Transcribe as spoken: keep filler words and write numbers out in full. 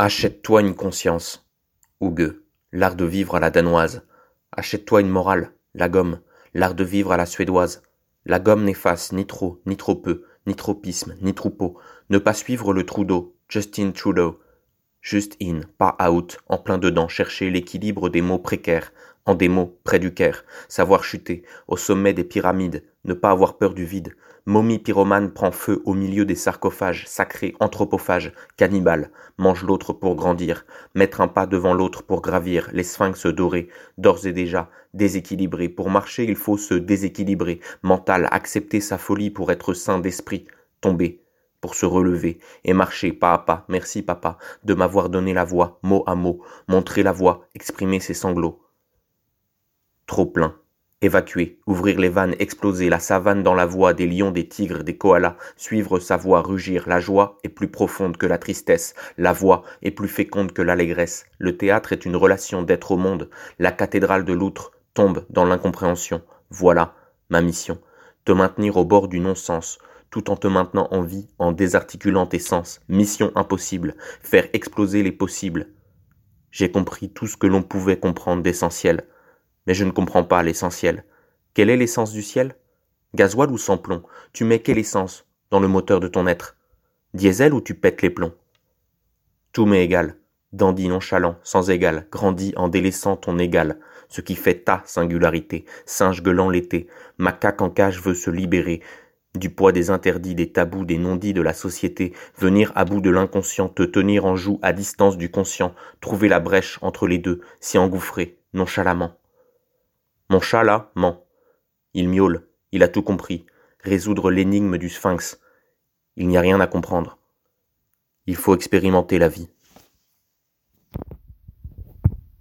Achète-toi une conscience, Hygge, l'art de vivre à la danoise. Achète-toi une morale, Lagom, l'art de vivre à la suédoise. Lagom n'efface ni trop, ni trop peu, ni tropisme, ni troupeau. Ne pas suivre le Trudeau, Justin Trudeau. Juste in, pas out, en plein dedans, chercher l'équilibre des mots précaires, en des mots près du Caire, savoir chuter, au sommet des pyramides, ne pas avoir peur du vide. Momie pyromane prend feu au milieu des sarcophages, sacré anthropophage, cannibale, mange l'autre pour grandir, mettre un pas devant l'autre pour gravir, les sphinx dorés, d'ores et déjà, déséquilibrés. Pour marcher, il faut se déséquilibrer, mental, accepter sa folie pour être sain d'esprit, tomber. Pour se relever et marcher pas à pas. Merci papa de m'avoir donné la voix, mot à mot, montrer la voix, exprimer ses sanglots. Trop plein. Évacuer, ouvrir les vannes, exploser, la savane dans la voix des lions, des tigres, des koalas, suivre sa voix, rugir, la joie est plus profonde que la tristesse, la voix est plus féconde que l'allégresse. Le théâtre est une relation d'être au monde, la cathédrale de l'outre tombe dans l'incompréhension. Voilà ma mission, te maintenir au bord du non-sens, tout en te maintenant en vie, en désarticulant tes sens. Mission impossible, faire exploser les possibles. J'ai compris tout ce que l'on pouvait comprendre d'essentiel, mais je ne comprends pas l'essentiel. Quelle est l'essence du ciel? Gasoil ou sans plomb? Tu mets quelle essence dans le moteur de ton être? Diesel ou tu pètes les plombs? Tout m'est égal, dandy nonchalant, sans égal, grandis en délaissant ton égal, ce qui fait ta singularité, singe gueulant l'été, macaque en cage veut se libérer, du poids des interdits, des tabous, des non-dits de la société, venir à bout de l'inconscient, te tenir en joue à distance du conscient, trouver la brèche entre les deux, s'y engouffrer, nonchalamment. Mon chat là, ment. Il miaule, il a tout compris, résoudre l'énigme du sphinx. Il n'y a rien à comprendre. Il faut expérimenter la vie.